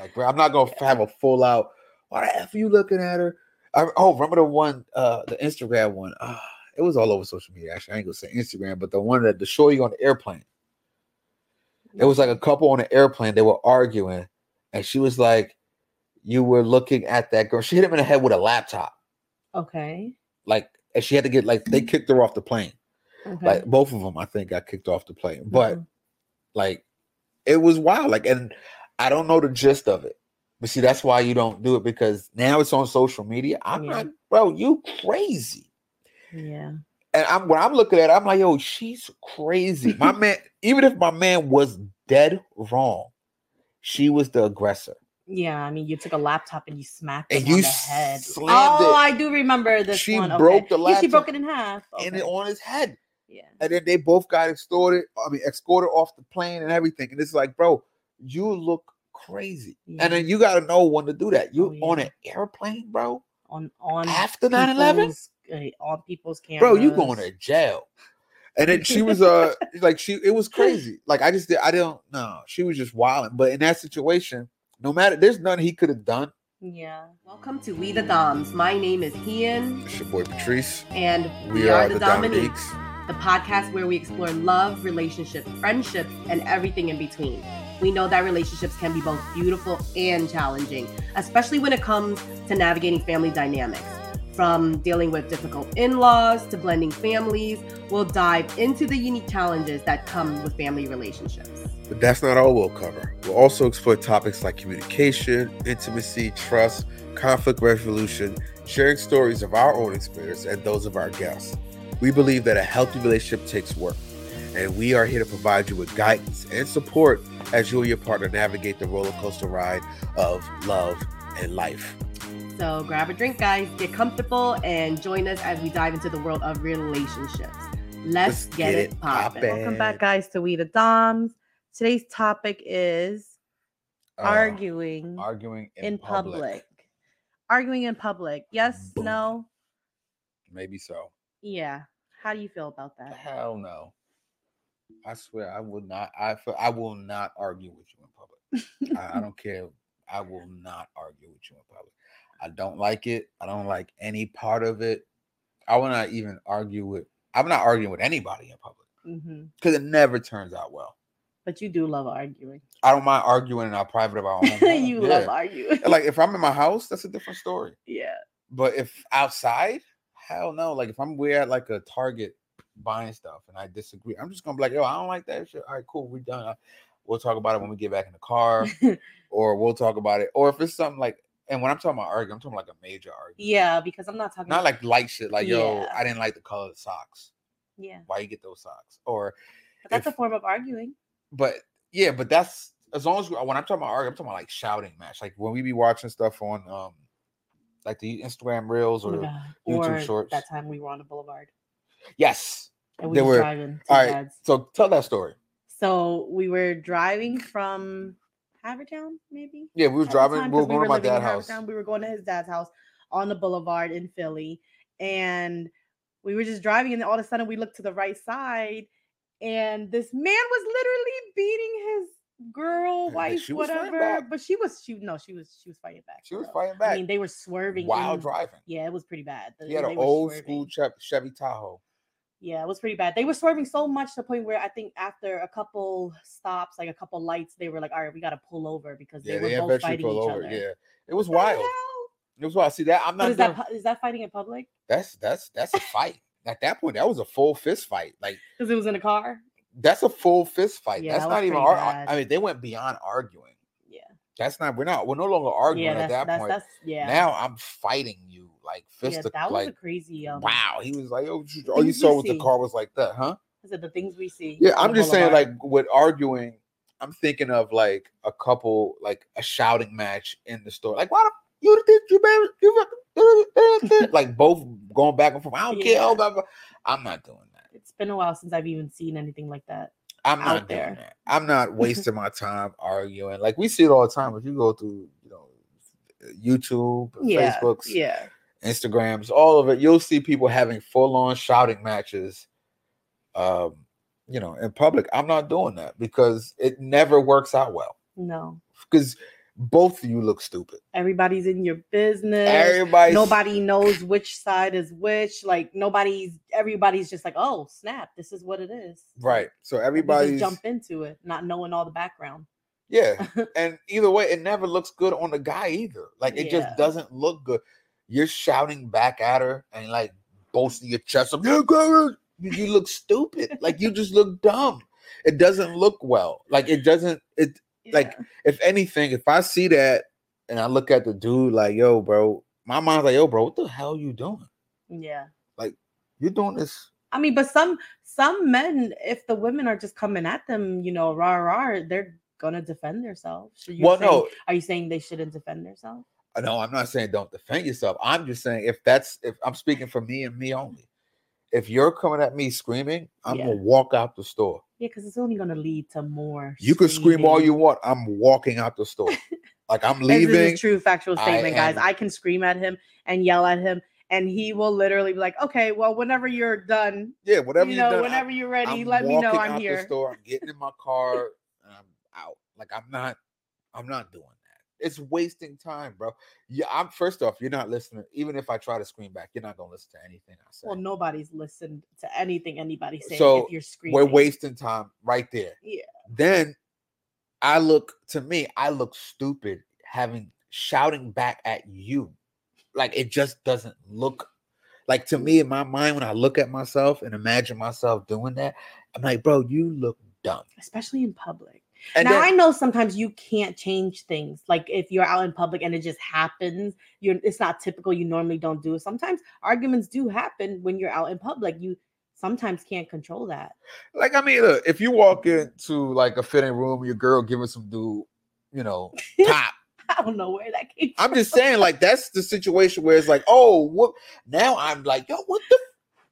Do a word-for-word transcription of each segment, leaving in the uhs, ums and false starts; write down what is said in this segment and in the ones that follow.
Like, bro, I'm not gonna have a full out. Why the f are you looking at her? I, oh, remember the one, uh, the Instagram one. Uh, it was all over social media. Actually, I ain't gonna say Instagram, but the one that the shorty on the airplane. It was like a couple on the airplane. They were arguing, and she was like, "You were looking at that girl." She hit him in the head with a laptop. Okay. Like, and she had to get like they kicked her off the plane. Okay. Like both of them, I think, got kicked off the plane. But mm-hmm. like, it was wild. Like, and I don't know the gist of it. But see, that's why you don't do it, because now it's on social media. I'm yeah. like, bro, you crazy. Yeah. And I'm when I'm looking at it, I'm like, yo, she's crazy. My man, even if my man was dead wrong, she was the aggressor. Yeah, I mean, you took a laptop and you smacked and him you on the head. Oh, it. I do remember this she one. She broke okay. the laptop. Yeah, she broke it in half. Okay. And it on his head. Yeah. And then they both got extorted, I mean, escorted off the plane and everything. And it's like, bro, you look crazy. Yeah. And then you got to know when to do that. You oh, yeah. on an airplane, bro? On on after nine eleven? Uh, on people's cameras. Bro, you going to jail. And then she was uh like she it was crazy. Like I just did I don't know. She was just wilding. But in that situation, no matter, there's nothing he could have done. Yeah. Welcome to We the Doms. My name is Kean. It's your boy Patrice. And we, we are, are the, the Dominiques. The podcast where we explore love, relationships, friendships, and everything in between. We know that relationships can be both beautiful and challenging, especially when it comes to navigating family dynamics. From dealing with difficult in-laws to blending families, we'll dive into the unique challenges that come with family relationships. But that's not all we'll cover. We'll also explore topics like communication, intimacy, trust, conflict resolution, sharing stories of our own experience and those of our guests. We believe that a healthy relationship takes work, and we are here to provide you with guidance and support as you and your partner navigate the roller coaster ride of love and life. So grab a drink, guys, get comfortable, and join us as we dive into the world of relationships. Let's, Let's get, get it poppin'. poppin'. Welcome back, guys, to We the Doms. Today's topic is uh, arguing, arguing in, in public. public. Arguing in public. Yes, Boom. no? Maybe so. Yeah. How do you feel about that? Hell no. I swear I will not. I feel, I will not argue with you in public. I, I don't care. I will not argue with you in public. I don't like it. I don't like any part of it. I will not even argue with, I'm not arguing with anybody in public because mm-hmm. it never turns out well. But you do love arguing. I don't mind arguing in our private of our own. you yeah. love arguing. Like if I'm in my house, that's a different story. Yeah. But if outside, hell no. Like if I'm we're at like a Target buying stuff and I disagree, I'm just going to be like, yo, I don't like that shit. All right, cool. We're done. We'll talk about it when we get back in the car or we'll talk about it. Or if it's something like, and when I'm talking about arguing, I'm talking like a major argument. Yeah, because I'm not talking not about... like light shit. Like, yeah. yo, I didn't like the color of the socks. Yeah. Why you get those socks? Or but that's if, a form of arguing. But yeah, but that's as long as we, when I'm talking about arguing, I'm talking about like shouting match. Like when we be watching stuff on um like the Instagram reels or yeah. YouTube or shorts. That time we were on the Boulevard. Yes. And we they were driving. All right. Dads. So tell that story. So we were driving from Havertown, maybe? Yeah, we were At driving. Time, we were going we were to my dad's house. Havertown. We were going to his dad's house on the Boulevard in Philly. And we were just driving, and all of a sudden we looked to the right side, and this man was literally beating his girl, wife, whatever. But she was she no, she was she was fighting back. She bro. was fighting back. I mean, they were swerving while in, driving. Yeah, it was pretty bad. The, he had an old swerving. school Chevy Tahoe. Yeah, it was pretty bad. They were swerving so much to the point where I think after a couple stops, like a couple lights, they were like, all right, we got to pull over because they yeah, were they both fighting pull each over. other. Yeah, it was what wild. It was wild. See that? I'm not. But is gonna... that is that fighting in public? That's that's that's a fight. At that point, that was a full fist fight. Like because it was in a car. That's a full fist fight. Yeah, that's that not even. Ar- I mean, they went beyond arguing. Yeah, that's not. We're not. We're no longer arguing yeah, at that that's, point. That's, yeah. Now I'm fighting you. Like fist yeah, that of, was like, a crazy um, wow. He was like, oh, all you saw was see. the car was like that, huh? Is it the things we see? Yeah, I'm just saying, like with arguing, I'm thinking of like a couple, like a shouting match in the store. Like, why the you did you baby you like both going back and forth. I don't yeah. care. Oh, blah, blah. I'm not doing that. It's been a while since I've even seen anything like that. I'm not doing there. that. I'm not wasting my time arguing. Like we see it all the time. If you go through, you know, YouTube, yeah, Facebooks, yeah. Instagrams, all of it, you'll see people having full-on shouting matches, um, you know, in public. I'm not doing that because it never works out well. No. Because both of you look stupid. Everybody's in your business. Everybody. Nobody knows which side is which. Like nobody's. Everybody's just like, oh snap, this is what it is. Right. So everybody jump into it, not knowing all the background. Yeah. And either way, it never looks good on the guy either. Like it yeah. just doesn't look good. You're shouting back at her and like boasting your chest up. You look stupid. Like you just look dumb. It doesn't look well. Like it doesn't. It yeah. like if anything, if I see that and I look at the dude like, yo, bro, my mom's like, yo, bro, what the hell are you doing? Yeah. Like you're doing this. I mean, but some some men, if the women are just coming at them, you know, rah rah, they're gonna defend themselves. So well, saying, no. Are you saying they shouldn't defend themselves? No, I'm not saying don't defend yourself. I'm just saying if that's if I'm speaking for me and me only. If you're coming at me screaming, I'm yeah. gonna walk out the store. Yeah, because it's only gonna lead to more. You can scream all you want. I'm walking out the store. Like I'm leaving. This is a true factual statement, I guys. Am... I can scream at him and yell at him, and he will literally be like, "Okay, well, whenever you're done, yeah, whatever you know, done, whenever I'm, you're ready, I'm let me know. I'm out here." The store. I'm getting in my car. And I'm out. Like I'm not. I'm not doing that. It's wasting time, bro. Yeah, I'm. First off, you're not listening. Even if I try to scream back, you're not gonna listen to anything I say. Well, nobody's listened to anything anybody says. So if you're screaming, we're wasting time right there. Yeah. Then I look to me. I look stupid having shouting back at you. Like it just doesn't look. Like to me, in my mind, when I look at myself and imagine myself doing that, I'm like, bro, you look dumb, especially in public. And now then, I know sometimes you can't change things. Like if you're out in public and it just happens, you're it's not typical. You normally don't do it. Sometimes arguments do happen when you're out in public. You sometimes can't control that. Like I mean, look, if you walk into like a fitting room, your girl giving some dude, you know, top. I don't know where that came from. I'm just saying, like that's the situation where it's like, oh, what? Now I'm like, yo, what the?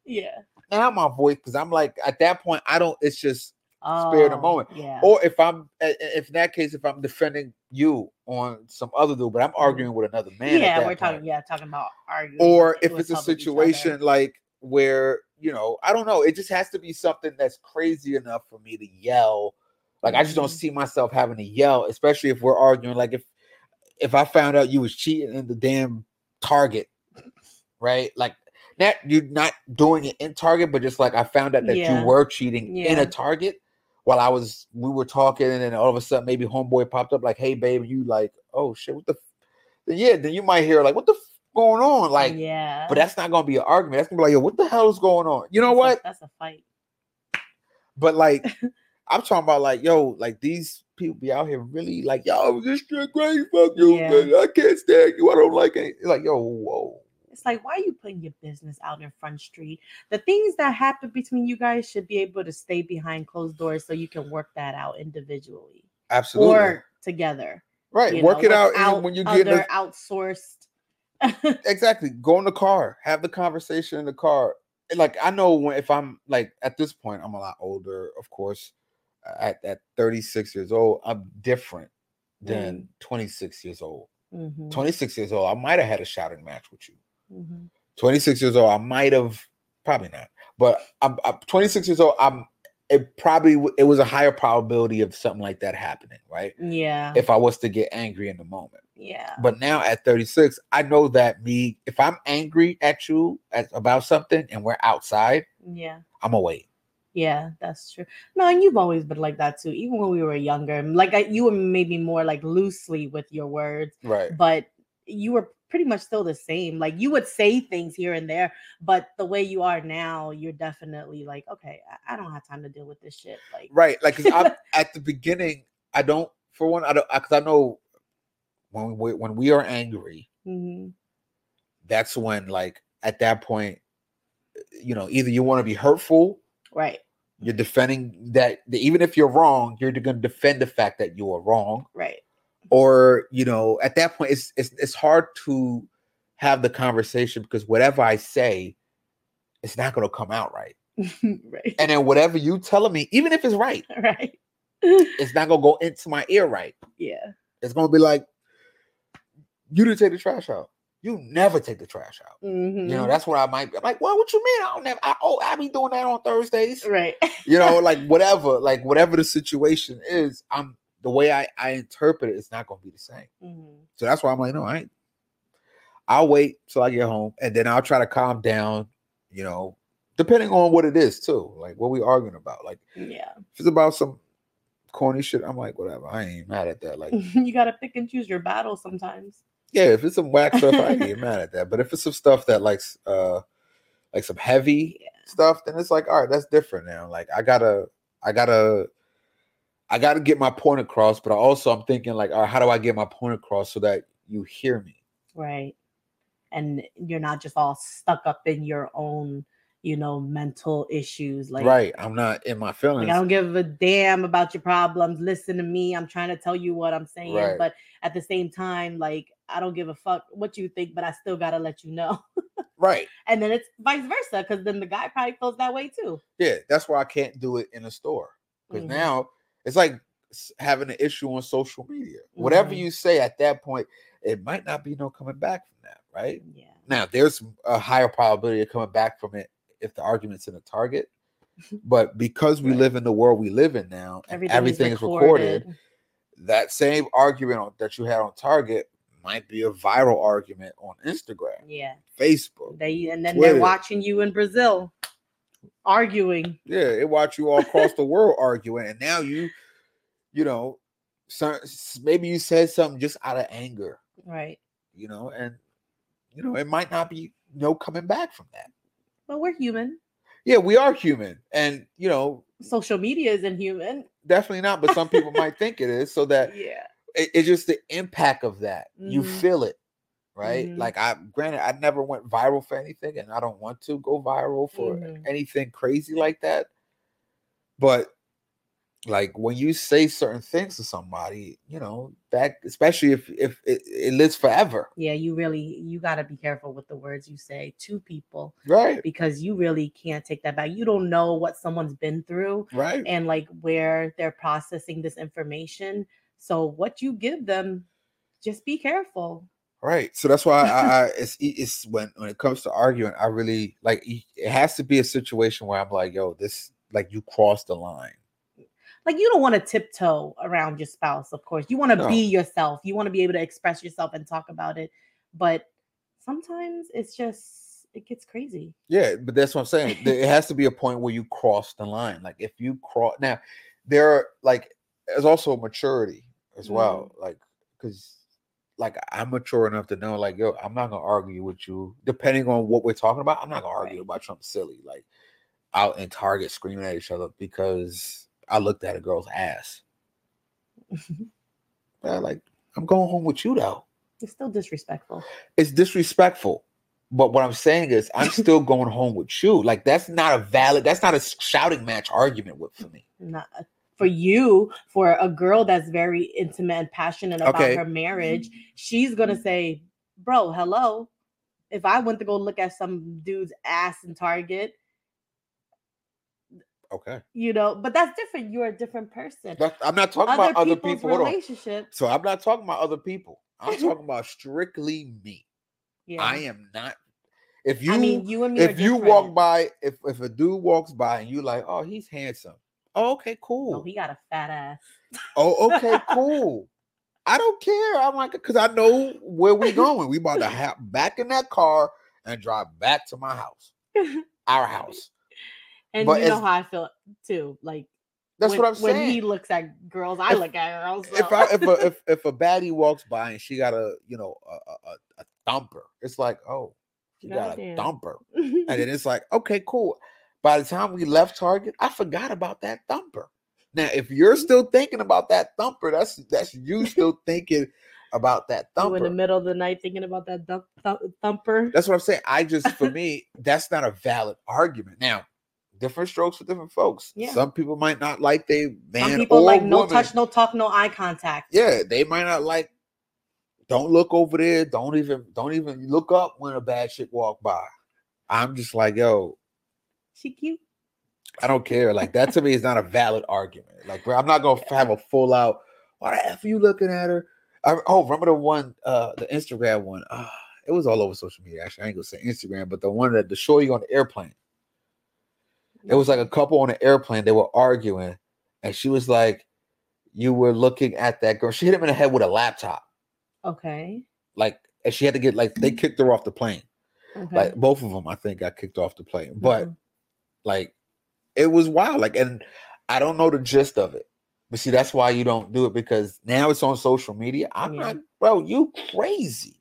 Yeah. Now my voice, because I'm like at that point, I don't. It's just. Oh, spare the moment, yeah. Or if I'm, if in that case, if I'm defending you on some other dude, but I'm arguing with another man. Yeah, we're talking. Point. Yeah, talking about arguing. Or if it's a situation like where you know, I don't know, it just has to be something that's crazy enough for me to yell. Like mm-hmm. I just don't see myself having to yell, especially if we're arguing. Like if if I found out you was cheating in the damn Target, right? Like. Not you're not doing it in Target, but just like I found out that yeah. you were cheating yeah. in a Target while I was we were talking, and then all of a sudden maybe homeboy popped up like, "Hey, babe," and you like, "Oh shit, what the?" F-? Yeah, then you might hear like, "What the f- going on?" Like, yeah, but that's not gonna be an argument. That's gonna be like, "Yo, what the hell is going on?" You know that's what? A, that's a fight. But like, I'm talking about like, yo, like these people be out here really like, yo, this shit crazy, fuck you, yeah. man. I can't stand you. I don't like it. It's like, yo, whoa. It's like, why are you putting your business out in front street? The things that happen between you guys should be able to stay behind closed doors so you can work that out individually. Absolutely. Or together. Right. Work know, it out, out when you get other a... outsourced. Exactly. Go in the car. Have the conversation in the car. Like, I know when, if I'm like, at this point, I'm a lot older, of course. At, at thirty-six years old, I'm different than mm-hmm. twenty-six years old. Mm-hmm. twenty-six years old, I might have had a shouting match with you. Mm-hmm. twenty-six years old, I might have probably not, but I'm, I'm twenty-six years old. I'm it probably it was a higher probability of something like that happening, right? Yeah. If I was to get angry in the moment, yeah. But now at thirty-six, I know that me if I'm angry at you at, about something and we're outside, yeah, I'm gonna wait. Yeah, that's true. No, and you've always been like that too, even when we were younger. Like I, you were maybe more like loosely with your words, right? But you were pretty much still the same. Like you would say things here and there, but the way you are now, you're definitely like, okay, I, I don't have time to deal with this shit. Like, right. Like I'm, at the beginning, I don't, for one, I don't, because I, I know when we, when we are angry, mm-hmm. that's when like, at that point, you know, either you want to be hurtful, right? You're defending that. Even if you're wrong, you're going to defend the fact that you are wrong. Right. Or, you know, at that point, it's, it's it's hard to have the conversation because whatever I say, it's not going to come out right. Right. And then whatever you telling me, even if it's right, right, it's not going to go into my ear right. Yeah. It's going to be like, you didn't take the trash out. You never take the trash out. Mm-hmm. You know, that's what I might be. I'm like, well, what you mean? I don't never, I, oh, I be doing that on Thursdays. Right. You know, like whatever, like whatever the situation is, I'm the way I, I interpret it, it's not going to be the same. Mm-hmm. So that's why I'm like, no, I ain't. I'll wait till I get home, and then I'll try to calm down, you know, depending on what it is, too. Like, what we arguing about. Like, yeah, if it's about some corny shit, I'm like, whatever. I ain't mad at that. Like, you got to pick and choose your battles sometimes. Yeah, if it's some whack stuff, I ain't mad at that. But if it's some stuff that, like, uh, like some heavy yeah. stuff, then it's like, all right, that's different now. Like, I got to, I got to, I got to get my point across. But I also, I'm thinking, like, all right, how do I get my point across so that you hear me? Right. And you're not just all stuck up in your own, you know, mental issues. Like, right. I'm not in my feelings. Like, I don't give a damn about your problems. Listen to me. I'm trying to tell you what I'm saying. Right. But at the same time, like, I don't give a fuck what you think, but I still got to let you know. Right. And then it's vice versa, because then the guy probably feels that way too. Yeah. That's why I can't do it in a store. Because mm-hmm. now it's like having an issue on social media. Mm-hmm. Whatever you say at that point, it might not be no coming back from that. Right. Yeah. Now there's a higher probability of coming back from it if the argument's in a Target, but because we right. live in the world we live in now, and everything, everything is recorded. recorded, that same argument that you had on Target might be a viral argument on Instagram, yeah, Facebook, they and then Twitter. They're watching you in Brazil arguing. Yeah, they watch you all across the world arguing, and now you, you know, some, maybe you said something just out of anger, right? You know, and you know, it might not be no coming back from that. But we're human. Yeah, we are human. And, you know. Social media isn't human. Definitely not. But some people might think it is. So that yeah, it, it's just the impact of that. Mm-hmm. You feel it. Right. Mm-hmm. Like, I granted, I never went viral for anything. And I don't want to go viral for mm-hmm. anything crazy like that. But, like, when you say certain things to somebody, you know, that, especially if if it, it lives forever. Yeah, you really, you got to be careful with the words you say to people. Right. Because you really can't take that back. You don't know what someone's been through. Right. And, like, where they're processing this information. So what you give them, just be careful. Right. So that's why I, I it's it's when, when it comes to arguing, I really, like, it has to be a situation where I'm like, yo, this, like, you crossed the line. Like, you don't want to tiptoe around your spouse, of course. You want to no. be yourself. You want to be able to express yourself and talk about it. But sometimes it's just, it gets crazy. Yeah, but that's what I'm saying. It has to be a point where you cross the line. Like, if you cross, now, there are, like, there's also maturity as well. Mm. Like, because, like, I'm mature enough to know, like, yo, I'm not going to argue with you. Depending on what we're talking about, I'm not going to argue right. about something silly. Like, out in Target screaming at each other because I looked at a girl's ass. Yeah, like, I'm going home with you, though. It's still disrespectful. It's disrespectful. But what I'm saying is, I'm still going home with you. Like, that's not a valid, that's not a shouting match argument with, for me. Not a, for you, for a girl that's very intimate and passionate about okay. her marriage, she's going to say, bro, hello. If I went to go look at some dude's ass in Target, okay, you know, but that's different. You're a different person. That's, I'm not talking other about other people. Relationship. So I'm not talking about other people. I'm talking about strictly me. Yeah. I am not. If you, I mean, you and me if you walk by, if if a dude walks by and you like, oh, he's handsome. Oh, okay, cool. Oh, he got a fat ass. Oh, okay, cool. I don't care. I'm like, because I know where we're going. We about to hop back in that car and drive back to my house, our house. And but you know how I feel too. Like, that's when, what I'm saying. When he looks at girls, I if, look at girls. So. If I, if a, if if a baddie walks by and she got a you know a a, a thumper, it's like, oh, she got damn. a thumper, and then it's like, okay, cool. By the time we left Target, I forgot about that thumper. Now, if you're still thinking about that thumper, that's that's you still thinking about that thumper. You in the middle of the night thinking about that thump, thump, thumper. That's what I'm saying. I just for me, that's not a valid argument now. Different strokes for different folks. Yeah. Some people might not like they man Some people or like no woman. touch, no talk, no eye contact. Yeah, they might not like. Don't look over there. Don't even. Don't even look up when a bad chick walk by. I'm just like, yo, she cute. I don't care. Like, that to me is not a valid argument. Like, I'm not gonna have a full out. Why the f are you looking at her? I, oh, remember the one, uh, the Instagram one. Uh, it was all over social media. Actually, I ain't gonna say Instagram, but the one that the shorty on the airplane. It was like a couple on an airplane. They were arguing, and she was like, you were looking at that girl. She hit him in the head with a laptop. Okay. Like, and she had to get, like, they kicked her off the plane. Okay. Like, both of them, I think, got kicked off the plane. But, mm-hmm. like, it was wild. Like, and I don't know the gist of it. But see, that's why you don't do it, because now it's on social media. I'm yeah. like, bro, you crazy.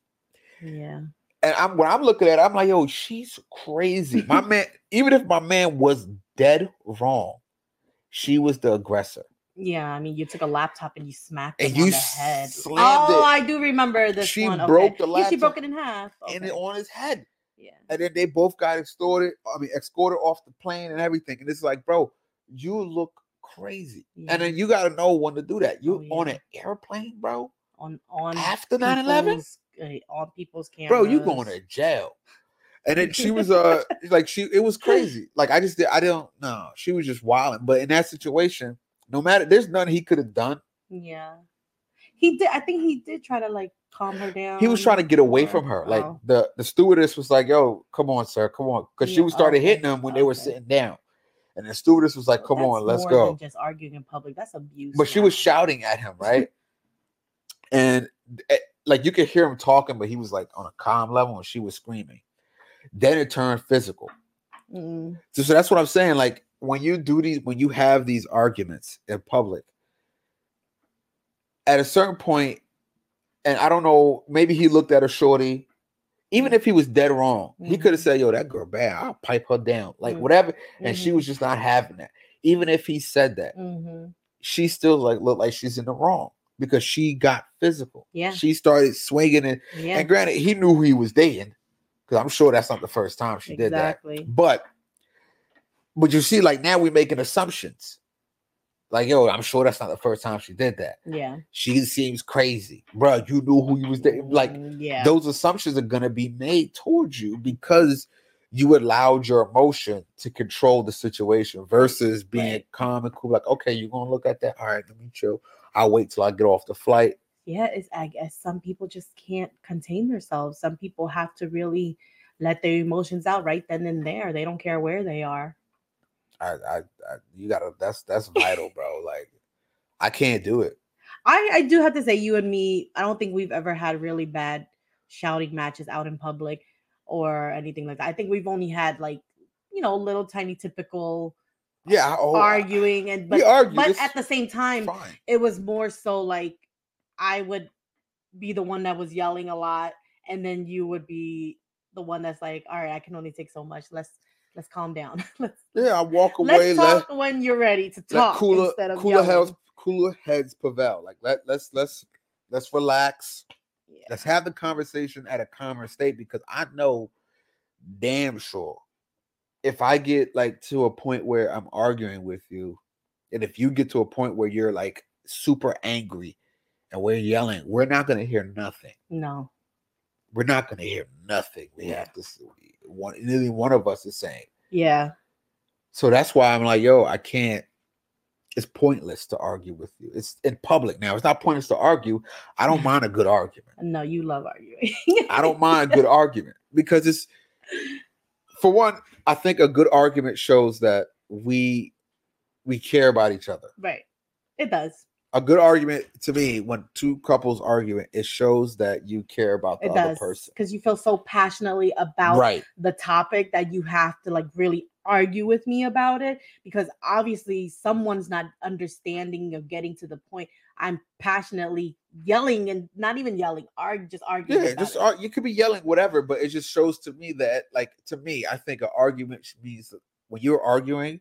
Yeah. And I'm when I'm looking at it, I'm like, yo, she's crazy. My man, even if my man was dead wrong, she was the aggressor. Yeah, I mean, you took a laptop and you smacked and him you on the head. Oh, it. I do remember this she one. She broke okay. the laptop. Yeah, she broke it in half. Okay. And it on his head. Yeah. And then they both got extorted, I mean, escorted off the plane and everything. And it's like, bro, you look crazy. Yeah. And then you got to know when to do that. You oh, yeah. on an airplane, bro? On on after nine eleven? On people's cameras. Bro, you going to jail. And then she was uh like she it was crazy. Like I just did I don't know. She was just wilding. But in that situation, no matter there's nothing he could have done. Yeah. He did I think he did try to like calm her down. He was trying to get away from her. Like oh. the, the stewardess was like, yo, come on, sir, come on. Because yeah, she was started okay. hitting him when okay. they were sitting down. And the stewardess was like, come That's on, let's more go. Than just arguing in public. That's abuse. But now. She was shouting at him, right? And like you could hear him talking, but he was like on a calm level and she was screaming. Then it turned physical. Mm. So, so that's what I'm saying. Like when you do these, when you have these arguments in public, at a certain point, and I don't know, maybe he looked at a shorty, even if he was dead wrong, mm-hmm. he could have said, yo, that girl bad, I'll pipe her down, like mm-hmm. whatever. And mm-hmm. she was just not having that. Even if he said that, mm-hmm. she still like looked like she's in the wrong. Because she got physical. Yeah. She started swinging it. Yeah. And granted, he knew who he was dating. Because I'm sure that's not the first time she exactly. did that. But, but you see, like, now we're making assumptions. Like, yo, I'm sure that's not the first time she did that. Yeah. She seems crazy. Bro, you knew who you was dating. Like, yeah. those assumptions are going to be made towards you because you allowed your emotion to control the situation versus being right. calm and cool. Like, okay, you're going to look at that. All right, let me chill. I'll wait till I get off the flight. Yeah, it's, I guess some people just can't contain themselves. Some people have to really let their emotions out right then and there. They don't care where they are. I, I, I you gotta. That's that's vital, bro. Like, I can't do it. I, I do have to say, you and me. I don't think we've ever had really bad shouting matches out in public or anything like that. I think we've only had like, you know, little tiny typical. Yeah, oh, arguing and but, argue. but at the same time, fine. It was more so like I would be the one that was yelling a lot, and then you would be the one that's like, "All right, I can only take so much. Let's let's calm down." let's, yeah, I walk away. Let's talk let, when you're ready to talk. Cooler, instead of cooler heads, cooler heads prevail. Like let let's let's let's relax. Yeah. Let's have the conversation at a calmer state because I know, damn sure. If I get like to a point where I'm arguing with you, and if you get to a point where you're like super angry and we're yelling, we're not going to hear nothing. No, we're not going to hear nothing. We yeah. have to see one, nearly one of us is saying, yeah. So that's why I'm like, yo, I can't, it's pointless to argue with you. It's in public. Now it's not pointless to argue. I don't mind a good argument. No, you love arguing. I don't mind a good argument because it's, for one, I think a good argument shows that we we care about each other. Right. It does. A good argument to me, when two couples argue, it shows that you care about the it other does. person. Because you feel so passionately about right. the topic that you have to like really argue with me about it. Because obviously someone's not understanding or getting to the point. I'm passionately yelling and not even yelling, argue, just arguing. Yeah, just ar- you could be yelling whatever, but it just shows to me that, like, to me, I think an argument means when you're arguing,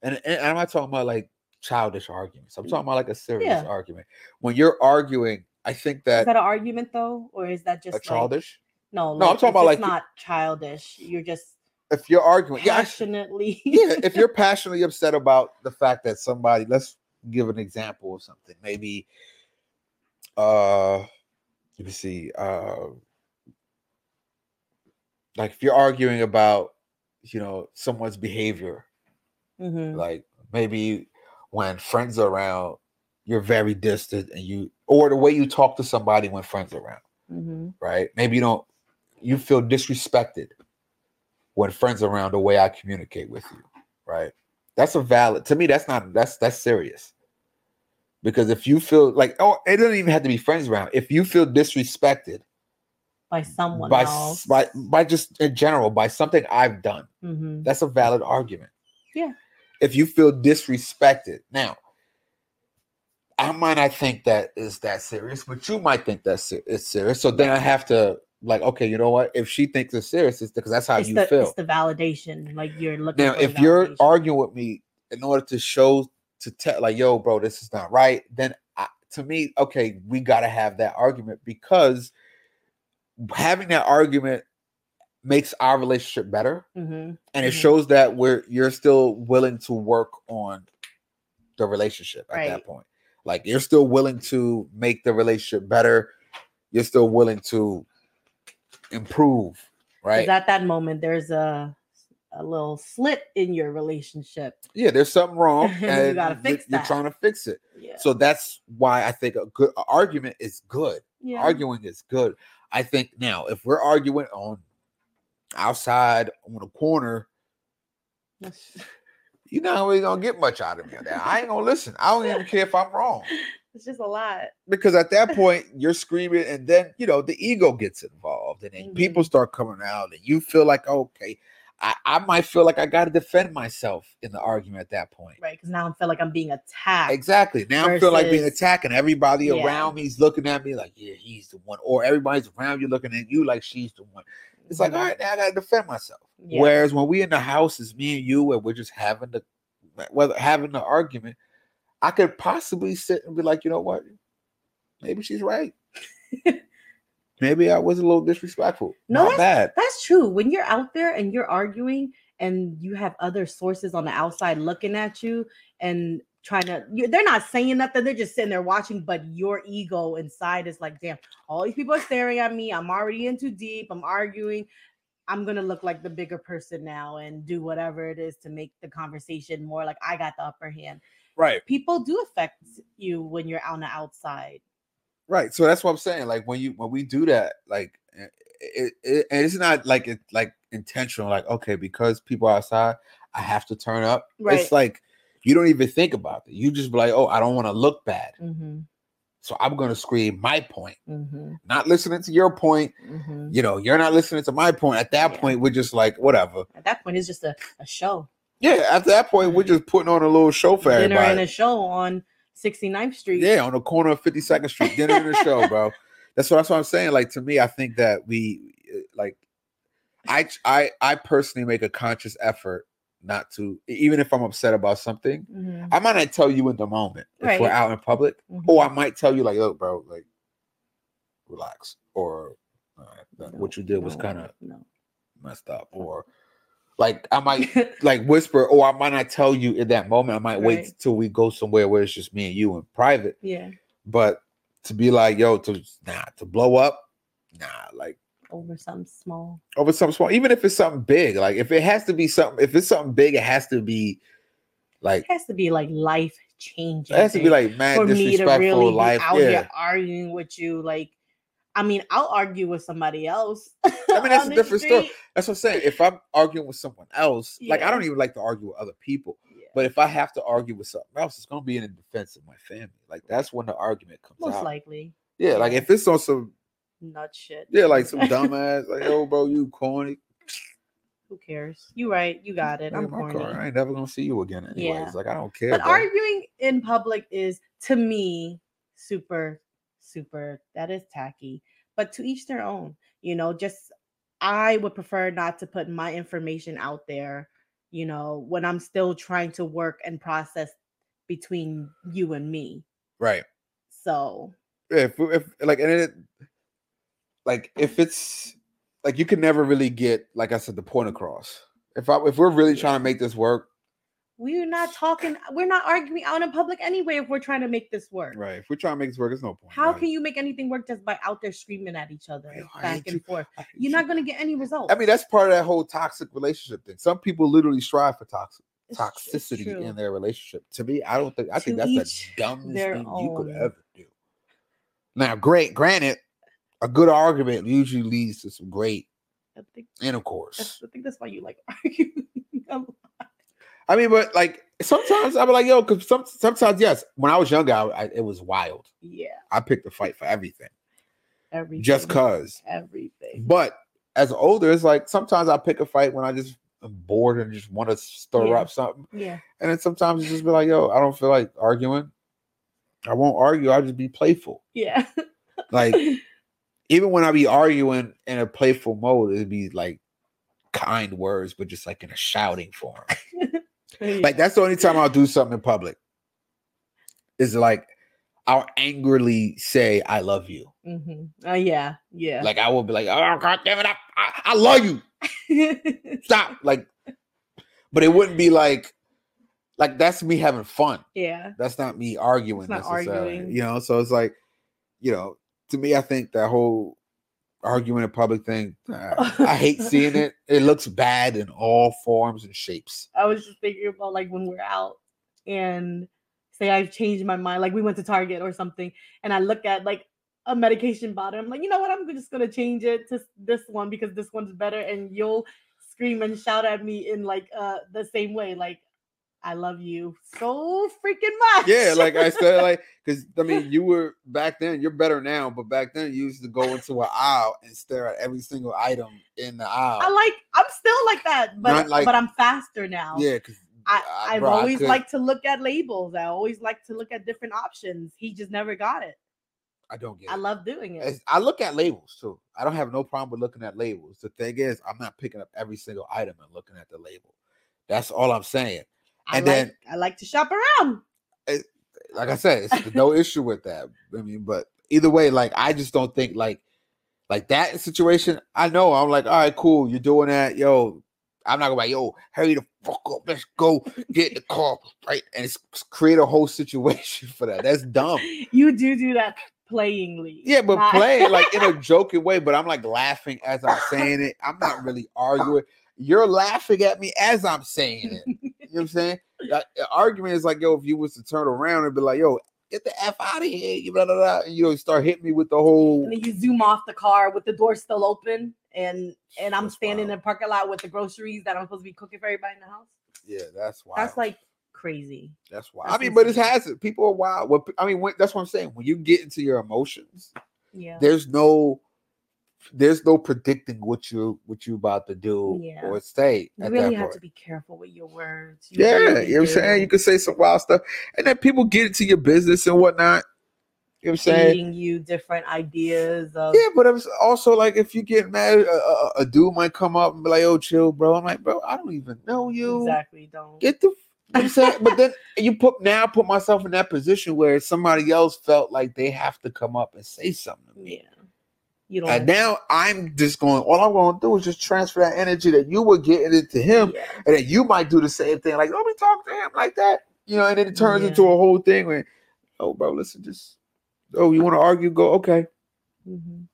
and, and I'm not talking about like childish arguments. I'm talking about like a serious yeah. argument. When you're arguing, I think that is that an argument though, or is that just a childish? Like, no, like, no, I'm talking about like not childish. You're just if you're arguing passionately. Yeah, yeah, if you're passionately upset about the fact that somebody, let's give an example of something, maybe. Uh, let me see. Uh, like if you're arguing about, you know, someone's behavior, mm-hmm. like maybe when friends are around, you're very distant, and you or the way you talk to somebody when friends are around, mm-hmm. right? Maybe you don't, you feel disrespected when friends are around the way I communicate with you, right? That's a valid to me. That's not that's that's serious. Because if you feel like, oh, it doesn't even have to be friends around. If you feel disrespected by someone by, else, by by just in general, by something I've done, mm-hmm. that's a valid argument. Yeah. If you feel disrespected, now I might not think that is that serious, but you might think that ser- it's serious. So then I have to like, okay, you know what? If she thinks it's serious, it's because that's how it's you the, feel. It's the validation, like you're looking. Now, for if you're validation. Arguing with me in order to show. To tell like, yo, bro, this is not right. Then I, to me, okay, we got to have that argument because having that argument makes our relationship better. Mm-hmm. And mm-hmm. it shows that we're, you're still willing to work on the relationship at right. that point. Like you're still willing to make the relationship better. You're still willing to improve. Right. At that moment, there's a, a little slit in your relationship. Yeah, there's something wrong. And you gotta fix you're, that. You're trying to fix it. Yeah. So that's why I think a good a argument is good. Yeah. Arguing is good. I think now if we're arguing on outside on a corner, you're not really gonna get much out of me. I ain't gonna listen. I don't even care if I'm wrong. It's just a lot. Because at that point, you're screaming, and then you know the ego gets involved, and then mm-hmm. people start coming out, and you feel like okay. I, I might feel like I got to defend myself in the argument at that point. Right, because now I feel like I'm being attacked. Exactly. Now versus... I feel like being attacked and everybody yeah. around me is looking at me like, yeah, he's the one. Or everybody's around you looking at you like she's the one. It's like, yeah. all right, now I got to defend myself. Yeah. Whereas when we in the house, it's me and you and we're just having the, whether, having the argument, I could possibly sit and be like, you know what? Maybe she's right. Maybe I was a little disrespectful. No, Not that's, bad. That's true. When you're out there and you're arguing and you have other sources on the outside looking at you and trying to, you, they're not saying nothing. They're just sitting there watching, but your ego inside is like, damn, all these people are staring at me. I'm already in too deep. I'm arguing. I'm going to look like the bigger person now and do whatever it is to make the conversation more like I got the upper hand. Right. People do affect you when you're on the outside. Right, so that's what I'm saying. Like when you when we do that, like it, it it's not like it like intentional. Like okay, because people are outside, I have to turn up. Right. It's like you don't even think about it. You just be like, oh, I don't want to look bad, mm-hmm. so I'm gonna scream my point. Mm-hmm. Not listening to your point. Mm-hmm. You know, you're not listening to my point. At that yeah. point, we're just like whatever. At that point, it's just a, a show. Yeah, at that point, we're just putting on a little show for dinner everybody. And a show on sixty-ninth Street. Yeah, on the corner of fifty-second Street. Dinner and a show, bro. That's what, that's what I'm saying. Like, to me, I think that we, like, I, I, I personally make a conscious effort not to, even if I'm upset about something, mm-hmm. I might not tell you in the moment if right. we're out in public, mm-hmm. or I might tell you, like, look, bro, like, relax, or uh, no, what you did no, was kind of no. messed up, or like I might like whisper, or I might not tell you in that moment. I might right. wait till we go somewhere where it's just me and you in private. Yeah. But to be like, yo, to nah, to blow up, nah, like over something small. Over something small, even if it's something big. Like if it has to be something, if it's something big, it has to be like it has to be like life changing. It has to be like mad for disrespectful me to really life. Be out yeah. here arguing with you, like. I mean, I'll argue with somebody else. I mean, that's a different street. Story. That's what I'm saying. If I'm arguing with someone else, yeah. like I don't even like to argue with other people. Yeah. But if I have to argue with something else, it's going to be in the defense of my family. Like that's when the argument comes Most out. Most likely. Yeah, yeah, like if it's on some nut shit. Yeah, like some dumbass. Like, oh, bro, you corny. Who cares? You right. You got it. I'm corny. Car. I ain't never going to see you again anyways. Yeah. Like I don't care. But bro. Arguing in public is, to me, super super that is tacky, but to each their own, you know. Just I would prefer not to put my information out there, you know, when I'm still trying to work and process between you and me. Right. So if, if like and it like if it's like you can never really get, like I said, the point across. If I if we're really trying to make this work, we're not talking, we're not arguing out in public anyway if we're trying to make this work. Right. If we're trying to make this work, there's no point. How right? can you make anything work just by out there screaming at each other I back and you. Forth? You're not going to get any results. I mean, that's part of that whole toxic relationship thing. Some people literally strive for toxic toxicity in their relationship. To me, I don't think, I to think that's the dumbest thing own. You could ever do. Now, great, granted, a good argument usually leads to some great I think, intercourse. I think that's why you like arguing. I mean, but like Sometimes I'm like, yo, because some, sometimes, yes, when I was younger, I, I, it was wild. Yeah. I picked a fight for everything. Everything. Just because. Everything. But as older, it's like sometimes I pick a fight when I just am bored and just want to stir yeah. up something. Yeah. And then sometimes it's just be like, yo, I don't feel like arguing. I won't argue. I'll just be playful. Yeah. Like, even when I be arguing in a playful mode, it'd be like kind words, but just like in a shouting form. Yeah. Like, that's the only time I'll do something in public. Is like, I'll angrily say, I love you. Mm-hmm. Uh, yeah, yeah. Like, I will be like, oh, God damn it, I, I, I love you. Stop. Like, but it wouldn't be like, like, that's me having fun. Yeah. That's not me arguing. It's not arguing. You know, so it's like, you know, to me, I think that whole arguing in public thing, uh, I hate seeing it. It looks bad in all forms and shapes. I was just thinking about, like, when we're out and say I've changed my mind, like we went to Target or something, and I look at like a medication bottle. I'm like, you know what? I'm just going to change it to this one because this one's better. And you'll scream and shout at me in like uh, the same way. Like, I love you so freaking much. Yeah, like I said, like, because I mean, you were back then, you're better now, but back then you used to go into an aisle and stare at every single item in the aisle. I like, I'm still like that, but like, but I'm faster now. Yeah, because I, I've bro, always I liked to look at labels. I always like to look at different options. He just never got it. I don't get I it. I love doing it. I look at labels too. I don't have no problem with looking at labels. The thing is, I'm not picking up every single item and looking at the label. That's all I'm saying. I and like, then I like to shop around. It, like I said, it's no issue with that. I mean, but either way, like I just don't think like like that situation. I know I'm like, all right, cool, you're doing that, yo. I'm not gonna be like, yo, hurry the fuck up, let's go get in the car, right? And it's, create a whole situation for that. That's dumb. You do do that playingly, yeah, but not... play like in a joking way. But I'm like laughing as I'm saying it. I'm not really arguing. You're laughing at me as I'm saying it. You know what I'm saying? Like, the argument is like, yo, if you was to turn around and be like, yo, get the F out of here, blah, blah, blah, and you start hitting me with the whole... And then you zoom off the car with the door still open, and and I'm that's standing wild. In the parking lot with the groceries that I'm supposed to be cooking for everybody in the house. Yeah, that's wild. That's like crazy. That's wild. That's I mean, insane. But it has it. People are wild. Well, I mean, when, that's what I'm saying. When you get into your emotions, yeah, there's no... There's no predicting what you what you about to do yeah. or say. You really have to be careful with your words. You yeah, really you know what I'm saying? You can say some wild stuff. And then people get into your business and whatnot. You know what I'm saying? Feeding you different ideas. Of- yeah, but it's also like if you get mad, a, a, a dude might come up and be like, oh, chill, bro. I'm like, bro, I don't even know you. Exactly, don't. Get the... You know what I'm saying? But then you put now put myself in that position where somebody else felt like they have to come up and say something to me. Yeah. You don't and now I'm just going, all I'm going to do is just transfer that energy that you were getting into him. Yeah. And then you might do the same thing. Like, don't be talking to him like that. You know, and then it turns yeah. into a whole thing where, oh, bro, listen, just, oh, you want to argue? Go, okay. Mm-hmm.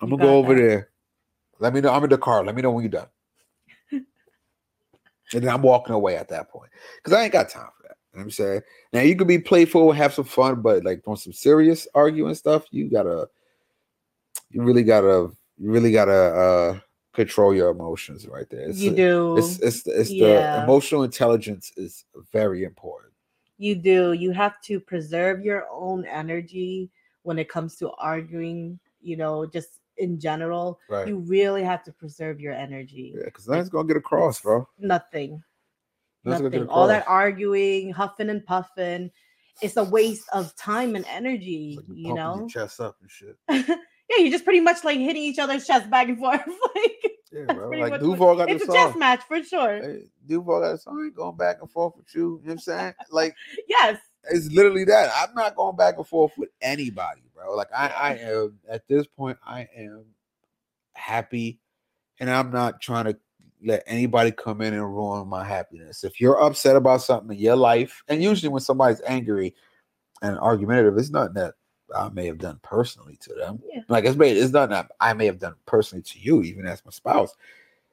I'm going to go over that. There. Let me know. I'm in the car. Let me know when you're done. And then I'm walking away at that point. Because I ain't got time for that. You know what I'm saying? Now, you can be playful, have some fun, but like on some serious arguing stuff, you got to. You really gotta, you really gotta uh, control your emotions, right there. It's you a, do. It's it's, it's yeah. the emotional intelligence is very important. You do. You have to preserve your own energy when it comes to arguing. You know, just in general, right. You really have to preserve your energy. Yeah, because nothing's gonna get across, bro. Nothing. Nothing's Nothing. All that arguing, huffing and puffing, it's a waste of time and energy. Like you know, your chest up and shit. Yeah, you're just pretty much like hitting each other's chest back and forth. Like, yeah, bro. Like Duval got it's the song. It's a chest match for sure. Hey, Duval got a song. I ain't going back and forth with you. You know what I'm saying? Like, yes, it's literally that. I'm not going back and forth with anybody, bro. Like, I, I am at this point, I am happy, and I'm not trying to let anybody come in and ruin my happiness. If you're upset about something in your life, and usually when somebody's angry and argumentative, it's not that. I may have done personally to them. Yeah. Like it's made it's not that I may have done personally to you, even as my spouse.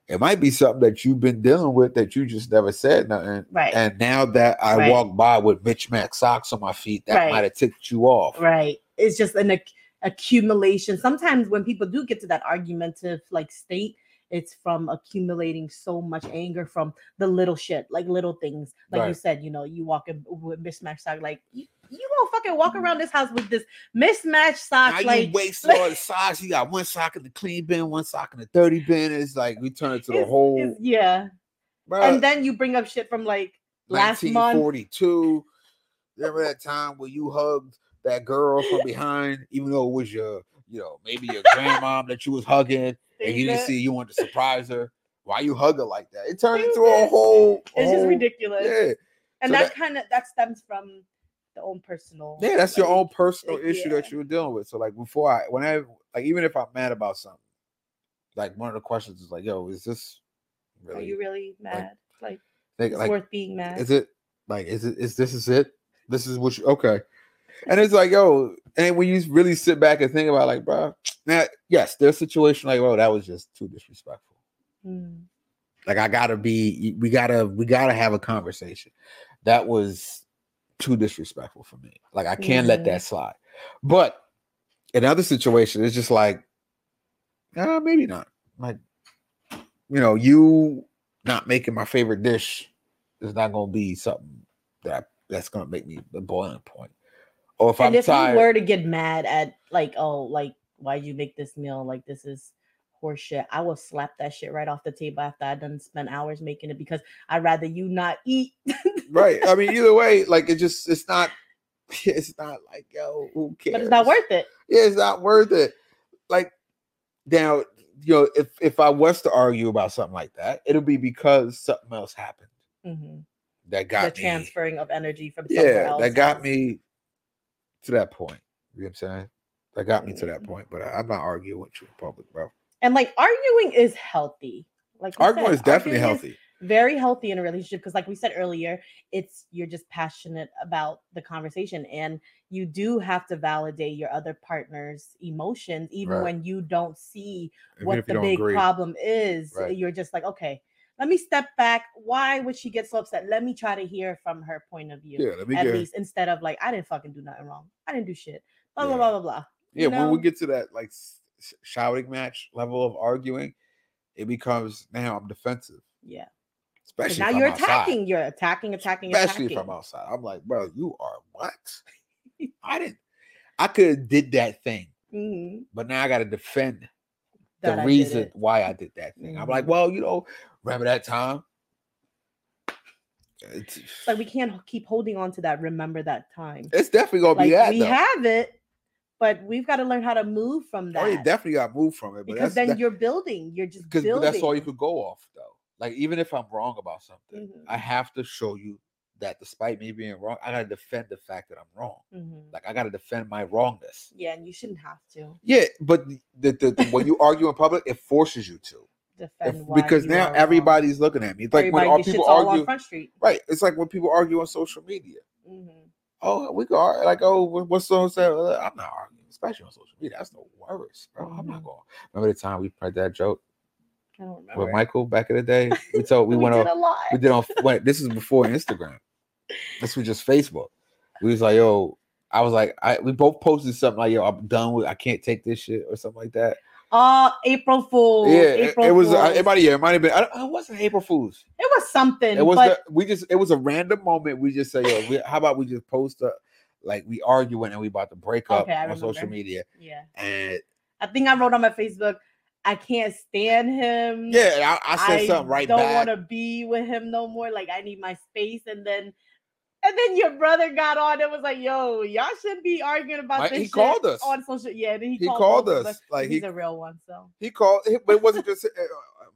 It might be something that you've been dealing with that you just never said nothing. Right. And now that I right. walk by with Mitch Max socks on my feet, that right. might have ticked you off. Right. It's just an ac- accumulation. Sometimes when people do get to that argumentative like state, It's from accumulating so much anger from the little shit, like little things. Like right. you said, you know, you walk in with mismatched socks. Like you, you gonna fucking walk around this house with this mismatched socks. Now like you waste like, all the socks. You got one sock in the clean bin, one sock in the dirty bin. It's like we turn it to the it's, whole. It's, yeah. Bruh. And then you bring up shit from like last month. nineteen forty-two Remember that time where you hugged that girl from behind, even though it was your, you know, maybe your grandmom that you was hugging, and you didn't see, you wanted to surprise her. Why you hug her like that? It turned into a whole. It's whole, just ridiculous. Yeah. And so that, that kind of that stems from the own personal. Yeah, that's like, your own personal like, issue yeah. that you were dealing with. So like before, I when I like even if I'm mad about something, like one of the questions is like, "Yo, is this? Really, are you really mad? Like, like, like it's like, worth being mad? Is it like is it is this is it? This is what you okay?" And it's like, yo, and when you really sit back and think about, like, bro, now, yes, there's a situation like, oh, that was just too disrespectful. Mm. Like, I gotta be, we gotta, we gotta have a conversation. That was too disrespectful for me. Like, I can't mm. let that slide. But in other situations, it's just like, nah, maybe not. Like, you know, you not making my favorite dish is not gonna be something that that's gonna make me the boiling point. Or if and I'm if tired, you were to get mad at like, oh, like why'd you make this meal? Like this is horseshit. I will slap that shit right off the table after I done spent hours making it because I'd rather you not eat. Right. I mean, either way, like it just it's not it's not like yo, who cares? But it's not worth it. Yeah, it's not worth it. Like now, you know, if if I was to argue about something like that, it'll be because something else happened mm-hmm. that got the me the transferring of energy from somewhere yeah, else. Yeah, that got me. To that point, you know what I'm saying? That got me to that point, but I, I'm not arguing with you in public, bro. And like arguing is healthy. Like arguing is definitely healthy. Very healthy in a relationship because, like we said earlier, it's you're just passionate about the conversation, and you do have to validate your other partner's emotions, even right. when you don't see what the big agree. problem is. Right. You're just like, okay, let me step back. Why would she get so upset? Let me try to hear from her point of view. Yeah, let me at get... least instead of like, I didn't fucking do nothing wrong. I didn't do shit. Blah, yeah. blah, blah, blah, blah. Yeah, you know? When we get to that like shouting match level of arguing, it becomes, now I'm defensive. Yeah. Especially now if you're I'm attacking. Outside. You're attacking, attacking, Especially attacking. Especially if I'm outside. I'm like, bro, you are what? I didn't. I could have did that thing. Mm-hmm. But now I got to defend that the I reason why I did that thing. Mm-hmm. I'm like, well, you know, remember that time? It's like we can't keep holding on to that. Remember that time. It's definitely gonna like, be that. We though. have it, but we've got to learn how to move from that. Oh, you definitely got to move from it, but because that's, then that, you're building. You're just because building. That's all you could go off though. Like even if I'm wrong about something, mm-hmm. I have to show you that despite me being wrong, I gotta defend the fact that I'm wrong. Mm-hmm. Like I gotta defend my wrongness. Yeah, and you shouldn't have to. Yeah, but the, the, the when you argue in public, it forces you to. Defend if, because now everybody's wrong. Looking at me. It's like Everybody, when all people argue, all right? It's like when people argue on social media. Mm-hmm. Oh, we go like, oh, what's so sad? I'm not arguing, especially on social media. That's the worst, bro. Mm-hmm. I'm not going. Remember the time we played that joke? I don't remember. With Michael back in the day, we told we, we went on. We did on. Wait, this is before Instagram. This was just Facebook. We was like, yo, I was like, I we both posted something like, yo, I'm done with. I can't take this shit or something like that. Oh, uh, April Fool's. Yeah, April it, it was. Uh, it might, yeah, it might have been. I don't, it wasn't April Fool's. It was something. It was. But... The, we just. It was a random moment. We just say, yo, we, how about we just post up, like we arguing and we about to break up okay, on remember. social media. Yeah. And I think I wrote on my Facebook, I can't stand him. Yeah, I, I said I something right back. I don't want to be with him no more. Like I need my space, and then. And then your brother got on and was like, "Yo, y'all shouldn't be arguing about like, this." He shit called us on social. Yeah, then he, he called, called us. Like he's he, a real one. So he called. But it wasn't just uh,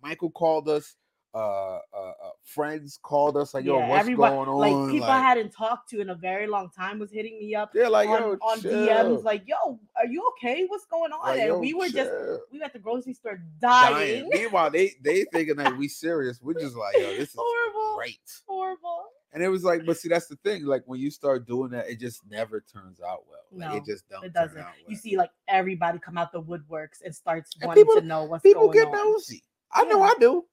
Michael called us. Uh, uh, uh, friends called us like, "Yo, yeah, what's going on?" Like people like, I hadn't talked to in a very long time was hitting me up. Yeah, like on, yo, on D Ms, like, "Yo, are you okay? What's going on?" Like, and yo, we were chill. just we were at the grocery store dying. dying. Meanwhile, they they thinking that we serious. We're just like, "Yo, this is horrible, great, horrible." And it was like, but see, that's the thing. Like when you start doing that, it just never turns out well. Like no, it just don't. It doesn't. Turn out well. You see, like everybody come out the woodworks and starts and wanting people, to know what's going on. People get nosy. I yeah. know I do.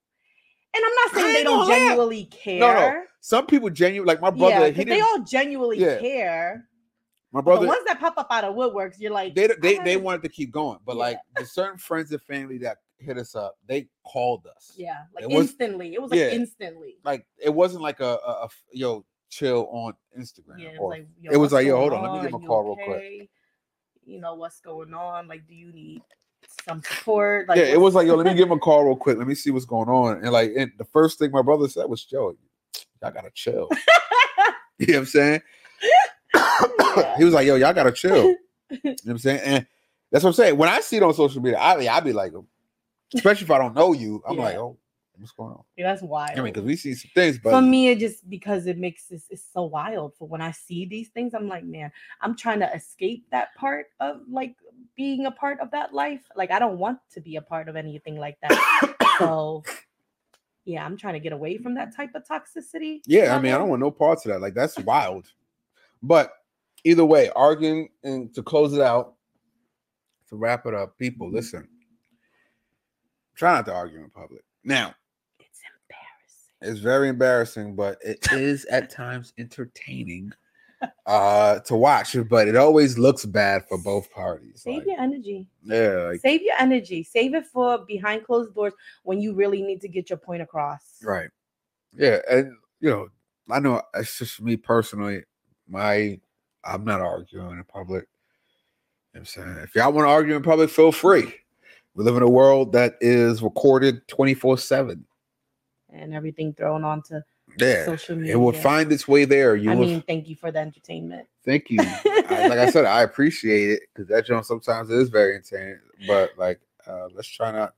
And I'm not saying they don't genuinely care. No, no. Some people genuinely, like my brother. Yeah, he didn't, they all genuinely yeah. care. My brother, the ones that pop up out of woodworks, you're like, they they, they wanted to keep going, but yeah. like the certain friends and family that hit us up, they called us. Yeah, like it instantly. Was, it was like yeah, instantly. Like it wasn't like a, a, a yo chill on Instagram. Yeah, it was or, like, yo, it was like yo, hold on, on, let me give him a call okay? real quick. You know what's going on? Like, do you need some support? Like, yeah, it was like yo, let me give him a call real quick. Let me see what's going on. And like, and the first thing my brother said was, yo, y'all gotta chill. You know what I'm saying? Yeah. He was like, yo, y'all gotta chill. You know what I'm saying? And that's what I'm saying. When I see it on social media, I I be like, especially if I don't know you, I'm yeah. like, oh, what's going on? Yeah, that's wild. I mean, because we see some things, but for me, it just because it makes this it's so wild. For when I see these things, I'm like, man, I'm trying to escape that part of like being a part of that life. Like, I don't want to be a part of anything like that. So yeah, I'm trying to get away from that type of toxicity. Yeah, I mean, I don't want no parts of that. Like, that's wild. But either way, arguing, and to close it out, to wrap it up, people, listen. Try not to argue in public. Now, it's embarrassing. It's very embarrassing, but it is at times entertaining uh, to watch. But it always looks bad for both parties. Save like, your energy. Yeah. Like, save your energy. Save it for behind closed doors when you really need to get your point across. Right. Yeah. And, you know, I know it's just me personally. My, I'm not arguing in public. You know what I'm saying? If y'all want to argue in public, feel free. We live in a world that is recorded twenty-four seven. And everything thrown onto yeah. social media. It will find its way there. You I will... mean, thank you for the entertainment. Thank you. I, like I said, I appreciate it because that joint sometimes is very entertaining. But like, uh, let's try not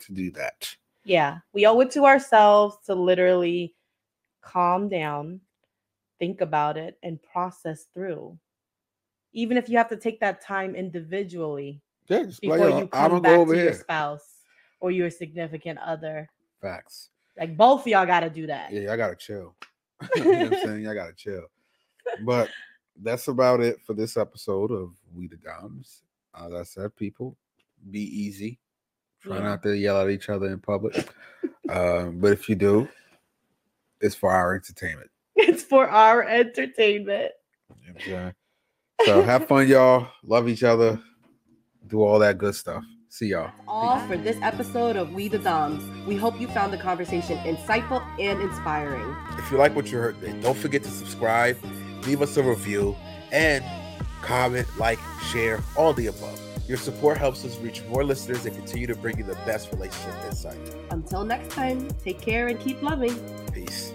to do that. Yeah. We owe it to ourselves to literally calm down. Think about it and process through. Even if you have to take that time individually yeah, before like, you come back to here. Your spouse or your significant other. Facts. Like both of y'all gotta do that. Yeah, y'all gotta chill. You know what I'm saying? Y'all gotta chill. But that's about it for this episode of We the Doms. As I said, people, be easy. Try yeah. not to yell at each other in public. um, but if you do, it's for our entertainment. It's for our entertainment. Okay. So have fun, y'all. Love each other. Do all that good stuff. See y'all. That's all Peace. For this episode of We the Doms. We hope you found the conversation insightful and inspiring. If you like what you heard, don't forget to subscribe, leave us a review, and comment, like, share, all the above. Your support helps us reach more listeners and continue to bring you the best relationship insight. Until next time, take care and keep loving. Peace.